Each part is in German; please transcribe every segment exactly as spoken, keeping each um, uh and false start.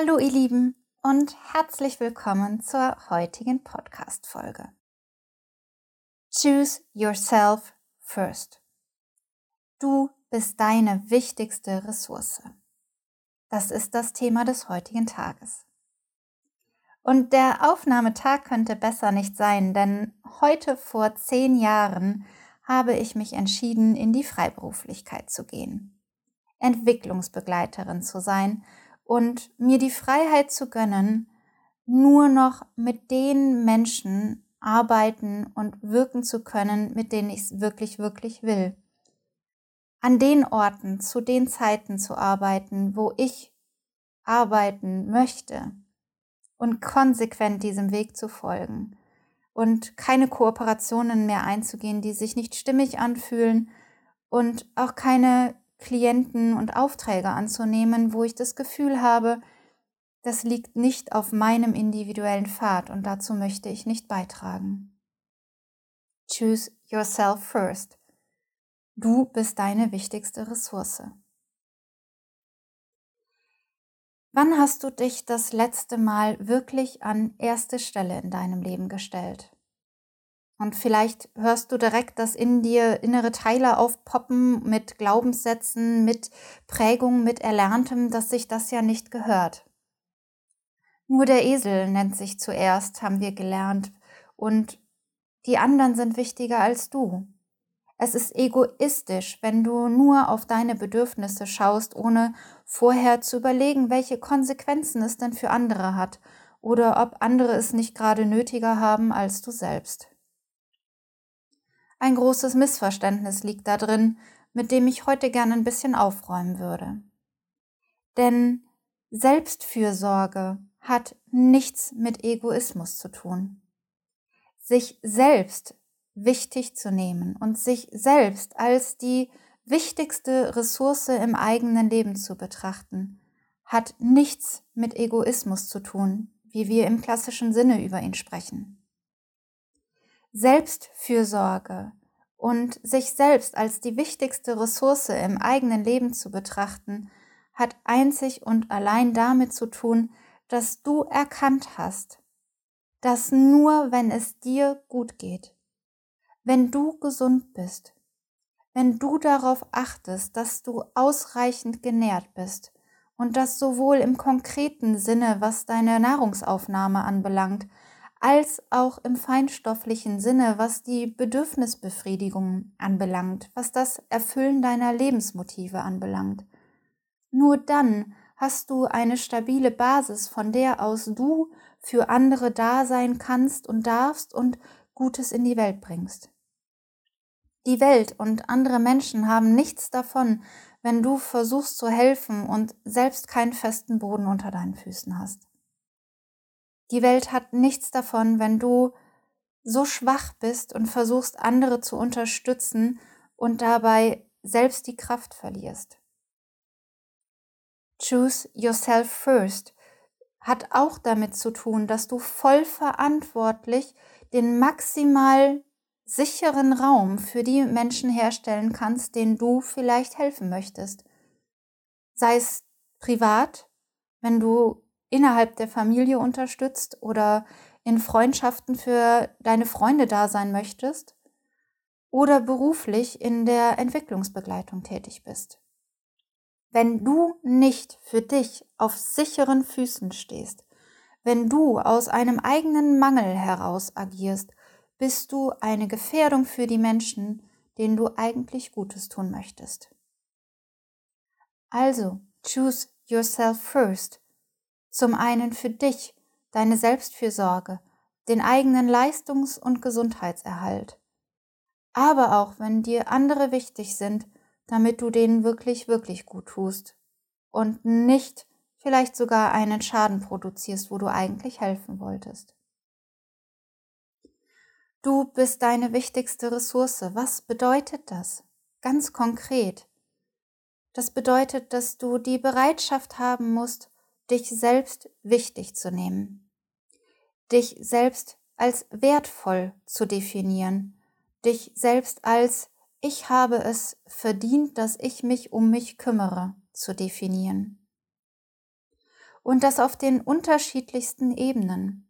Hallo ihr Lieben und herzlich willkommen zur heutigen Podcast-Folge. Choose yourself first. Du bist deine wichtigste Ressource. Das ist das Thema des heutigen Tages. Und der Aufnahmetag könnte besser nicht sein, denn heute vor zehn Jahren habe ich mich entschieden, in die Freiberuflichkeit zu gehen, Entwicklungsbegleiterin zu sein und mir die Freiheit zu gönnen, nur noch mit den Menschen arbeiten und wirken zu können, mit denen ich es wirklich, wirklich will. An den Orten, zu den Zeiten zu arbeiten, wo ich arbeiten möchte und konsequent diesem Weg zu folgen und keine Kooperationen mehr einzugehen, die sich nicht stimmig anfühlen und auch keine Klienten und Aufträge anzunehmen, wo ich das Gefühl habe, das liegt nicht auf meinem individuellen Pfad und dazu möchte ich nicht beitragen. Choose yourself first. Du bist deine wichtigste Ressource. Wann hast du dich das letzte Mal wirklich an erste Stelle in deinem Leben gestellt? Und vielleicht hörst du direkt, dass in dir innere Teile aufpoppen mit Glaubenssätzen, mit Prägung, mit Erlerntem, dass sich das ja nicht gehört. Nur der Esel nennt sich zuerst, haben wir gelernt, und die anderen sind wichtiger als du. Es ist egoistisch, wenn du nur auf deine Bedürfnisse schaust, ohne vorher zu überlegen, welche Konsequenzen es denn für andere hat oder ob andere es nicht gerade nötiger haben als du selbst. Ein großes Missverständnis liegt da drin, mit dem ich heute gerne ein bisschen aufräumen würde. Denn Selbstfürsorge hat nichts mit Egoismus zu tun. Sich selbst wichtig zu nehmen und sich selbst als die wichtigste Ressource im eigenen Leben zu betrachten, hat nichts mit Egoismus zu tun, wie wir im klassischen Sinne über ihn sprechen. Selbstfürsorge und sich selbst als die wichtigste Ressource im eigenen Leben zu betrachten, hat einzig und allein damit zu tun, dass du erkannt hast, dass nur wenn es dir gut geht, wenn du gesund bist, wenn du darauf achtest, dass du ausreichend genährt bist und das sowohl im konkreten Sinne, was deine Nahrungsaufnahme anbelangt, als auch im feinstofflichen Sinne, was die Bedürfnisbefriedigung anbelangt, was das Erfüllen deiner Lebensmotive anbelangt. Nur dann hast du eine stabile Basis, von der aus du für andere da sein kannst und darfst und Gutes in die Welt bringst. Die Welt und andere Menschen haben nichts davon, wenn du versuchst zu helfen und selbst keinen festen Boden unter deinen Füßen hast. Die Welt hat nichts davon, wenn du so schwach bist und versuchst, andere zu unterstützen und dabei selbst die Kraft verlierst. Choose yourself first hat auch damit zu tun, dass du voll verantwortlich den maximal sicheren Raum für die Menschen herstellen kannst, denen du vielleicht helfen möchtest. Sei es privat, wenn du innerhalb der Familie unterstützt oder in Freundschaften für deine Freunde da sein möchtest oder beruflich in der Entwicklungsbegleitung tätig bist. Wenn du nicht für dich auf sicheren Füßen stehst, wenn du aus einem eigenen Mangel heraus agierst, bist du eine Gefährdung für die Menschen, denen du eigentlich Gutes tun möchtest. Also, choose yourself first. Zum einen für dich, deine Selbstfürsorge, den eigenen Leistungs- und Gesundheitserhalt. Aber auch, wenn dir andere wichtig sind, damit du denen wirklich, wirklich gut tust und nicht vielleicht sogar einen Schaden produzierst, wo du eigentlich helfen wolltest. Du bist deine wichtigste Ressource. Was bedeutet das? Ganz konkret. Das bedeutet, dass du die Bereitschaft haben musst, dich selbst wichtig zu nehmen, dich selbst als wertvoll zu definieren, dich selbst als ich habe es verdient, dass ich mich um mich kümmere, zu definieren. und das auf den unterschiedlichsten Ebenen.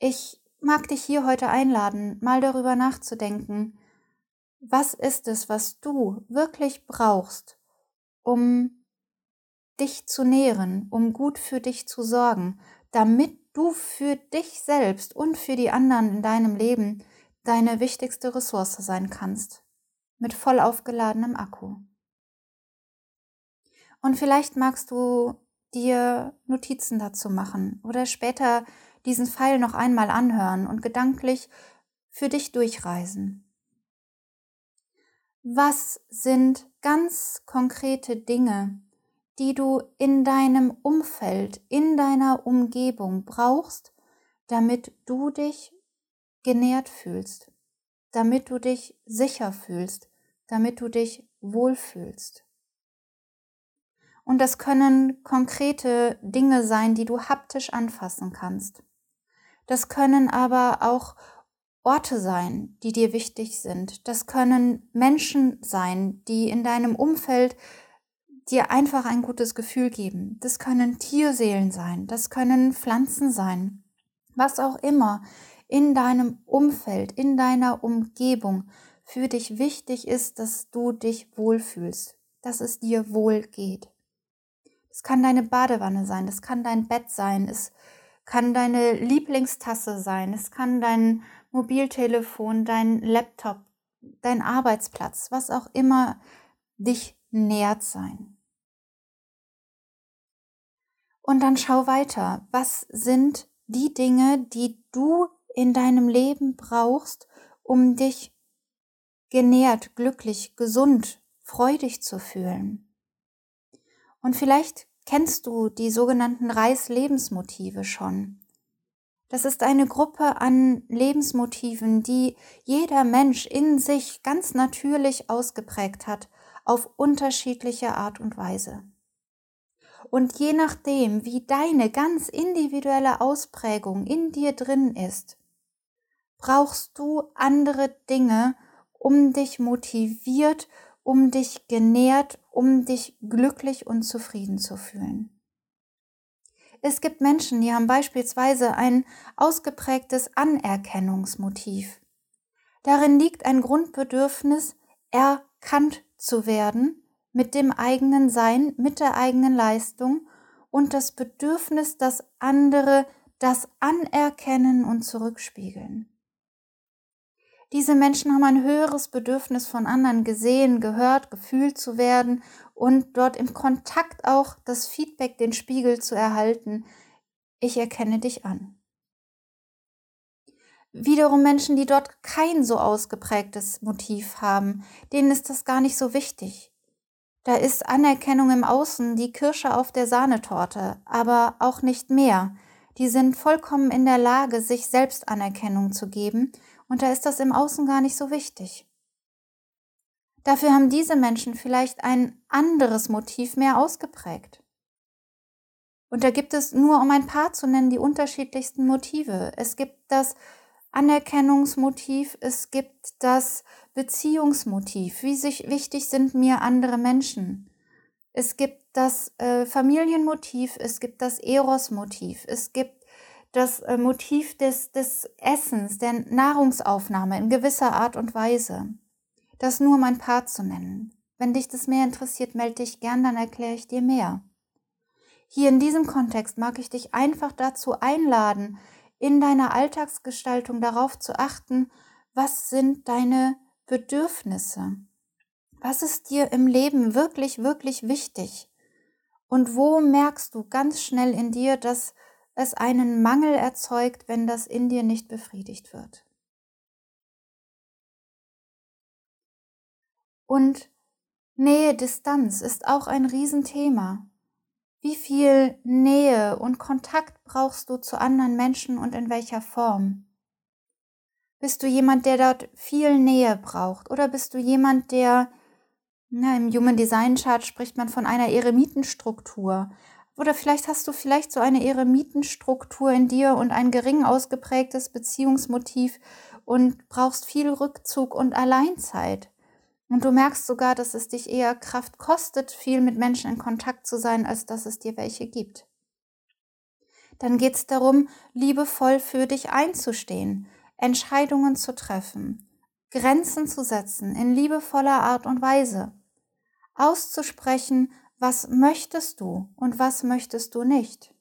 Ich mag dich hier heute einladen, mal darüber nachzudenken, was ist es, was du wirklich brauchst, um dich zu nähren, um gut für dich zu sorgen, damit du für dich selbst und für die anderen in deinem Leben deine wichtigste Ressource sein kannst, mit voll aufgeladenem Akku. Und vielleicht magst du dir Notizen dazu machen oder später diesen Pfeil noch einmal anhören und gedanklich für dich durchreisen. Was sind ganz konkrete Dinge, die du in deinem Umfeld, in deiner Umgebung brauchst, damit du dich genährt fühlst, damit du dich sicher fühlst, damit du dich wohlfühlst? Und das können konkrete Dinge sein, die du haptisch anfassen kannst. Das können aber auch Orte sein, die dir wichtig sind. Das können Menschen sein, die in deinem Umfeld dir einfach ein gutes Gefühl geben. Das können Tierseelen sein, das können Pflanzen sein. Was auch immer in deinem Umfeld, in deiner Umgebung für dich wichtig ist, dass du dich wohlfühlst, dass es dir wohl geht. Es kann deine Badewanne sein, es kann dein Bett sein, es kann deine Lieblingstasse sein, es kann dein Mobiltelefon, dein Laptop, dein Arbeitsplatz, was auch immer dich nährt sein. Und dann schau weiter, was sind die Dinge, die du in deinem Leben brauchst, um dich genährt, glücklich, gesund, freudig zu fühlen? Und vielleicht kennst du die sogenannten Reis-Lebensmotive schon. Das ist eine Gruppe an Lebensmotiven, die jeder Mensch in sich ganz natürlich ausgeprägt hat, auf unterschiedliche Art und Weise. Und je nachdem, wie deine ganz individuelle Ausprägung in dir drin ist, brauchst du andere Dinge, um dich motiviert, um dich genährt, um dich glücklich und zufrieden zu fühlen. Es gibt Menschen, die haben beispielsweise ein ausgeprägtes Anerkennungsmotiv. Darin liegt ein Grundbedürfnis, erkannt zu werden mit dem eigenen Sein, mit der eigenen Leistung und das Bedürfnis, dass andere das anerkennen und zurückspiegeln. Diese Menschen haben ein höheres Bedürfnis, von anderen gesehen, gehört, gefühlt zu werden und dort im Kontakt auch das Feedback, den Spiegel zu erhalten. Ich erkenne dich an. Wiederum Menschen, die dort kein so ausgeprägtes Motiv haben, denen ist das gar nicht so wichtig. Da ist Anerkennung im Außen die Kirsche auf der Sahnetorte, aber auch nicht mehr. Die sind vollkommen in der Lage, sich selbst Anerkennung zu geben. Und da ist das im Außen gar nicht so wichtig. Dafür haben diese Menschen vielleicht ein anderes Motiv mehr ausgeprägt. Und da gibt es, nur um ein paar zu nennen, die unterschiedlichsten Motive. Es gibt das Anerkennungsmotiv, es gibt das Beziehungsmotiv, wie sich wichtig sind mir andere Menschen. Es gibt das äh, Familienmotiv, es gibt das Eros-Motiv, es gibt das Motiv des, des Essens, der Nahrungsaufnahme in gewisser Art und Weise. Das nur um ein paar zu nennen. Wenn dich das mehr interessiert, melde dich gern, dann erkläre ich dir mehr. Hier in diesem Kontext mag ich dich einfach dazu einladen, in deiner Alltagsgestaltung darauf zu achten, was sind deine Bedürfnisse? Was ist dir im Leben wirklich, wirklich wichtig? Und wo merkst du ganz schnell in dir, dass es einen Mangel erzeugt, wenn das in dir nicht befriedigt wird? Und Nähe, Distanz ist auch ein Riesenthema. Wie viel Nähe und Kontakt brauchst du zu anderen Menschen und in welcher Form? Bist du jemand, der dort viel Nähe braucht? Oder bist du jemand, der, na, im Human Design Chart spricht man von einer Eremitenstruktur, oder vielleicht hast du vielleicht so eine Eremitenstruktur in dir und ein gering ausgeprägtes Beziehungsmotiv und brauchst viel Rückzug und Alleinzeit. Und du merkst sogar, dass es dich eher Kraft kostet, viel mit Menschen in Kontakt zu sein, als dass es dir welche gibt. Dann geht es darum, liebevoll für dich einzustehen, Entscheidungen zu treffen, Grenzen zu setzen in liebevoller Art und Weise, auszusprechen, was möchtest du und was möchtest du nicht.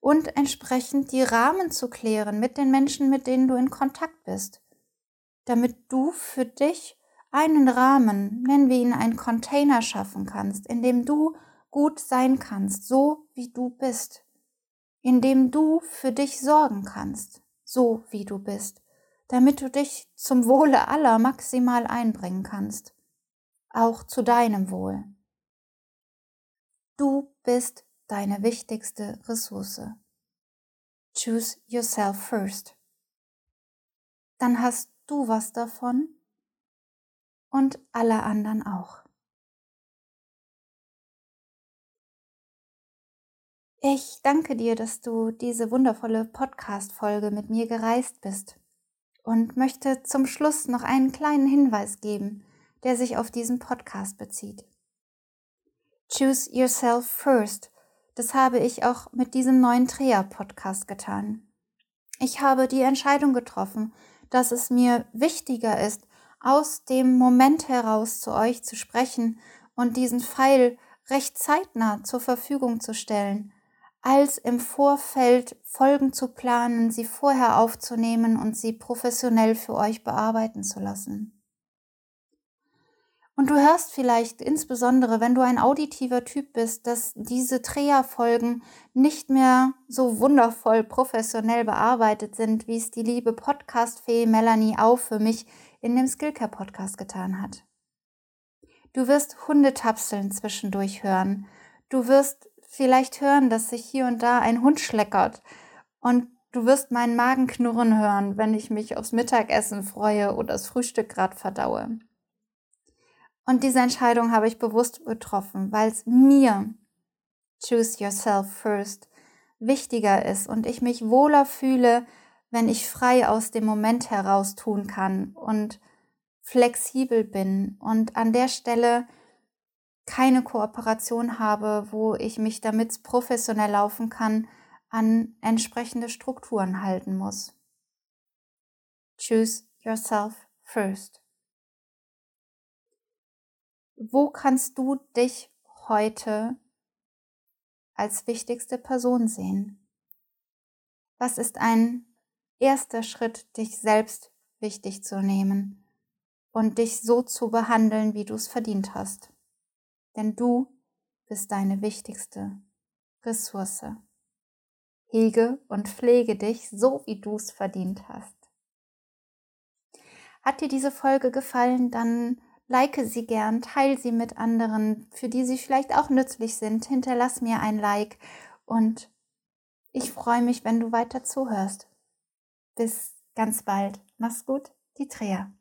Und entsprechend die Rahmen zu klären mit den Menschen, mit denen du in Kontakt bist, damit du für dich einen Rahmen, nennen wir ihn einen Container, schaffen kannst, in dem du gut sein kannst, so wie du bist, in dem du für dich sorgen kannst, so wie du bist, damit du dich zum Wohle aller maximal einbringen kannst, auch zu deinem Wohl. Du bist deine wichtigste Ressource. Choose yourself first. Dann hast du was davon und alle anderen auch. Ich danke dir, dass du diese wundervolle Podcast-Folge mit mir gereist bist und möchte zum Schluss noch einen kleinen Hinweis geben, der sich auf diesen Podcast bezieht. Choose yourself first. Das habe ich auch mit diesem neuen T R E A-Podcast getan. Ich habe die Entscheidung getroffen, dass es mir wichtiger ist, aus dem Moment heraus zu euch zu sprechen und diesen Pfeil recht zeitnah zur Verfügung zu stellen, als im Vorfeld Folgen zu planen, sie vorher aufzunehmen und sie professionell für euch bearbeiten zu lassen. Und du hörst vielleicht, insbesondere wenn du ein auditiver Typ bist, dass diese T R E A-Folgen nicht mehr so wundervoll professionell bearbeitet sind, wie es die liebe Podcast-Fee Melanie auch für mich in dem Skillcare-Podcast getan hat. Du wirst Hundetapseln zwischendurch hören. Du wirst vielleicht hören, dass sich hier und da ein Hund schleckert. Und du wirst meinen Magen knurren hören, wenn ich mich aufs Mittagessen freue oder das Frühstück gerade verdaue. Und diese Entscheidung habe ich bewusst getroffen, weil es mir, choose yourself first, wichtiger ist und ich mich wohler fühle, wenn ich frei aus dem Moment heraus tun kann und flexibel bin und an der Stelle keine Kooperation habe, wo ich mich, damit es professionell laufen kann, an entsprechende Strukturen halten muss. Choose yourself first. Wo kannst du dich heute als wichtigste Person sehen? Was ist ein erster Schritt, dich selbst wichtig zu nehmen und dich so zu behandeln, wie du es verdient hast? Denn du bist deine wichtigste Ressource. Hege und pflege dich so, wie du es verdient hast. Hat dir diese Folge gefallen, dann like sie gern, teile sie mit anderen, für die sie vielleicht auch nützlich sind. Hinterlass mir ein Like und ich freue mich, wenn du weiter zuhörst. Bis ganz bald. Mach's gut, die Trea.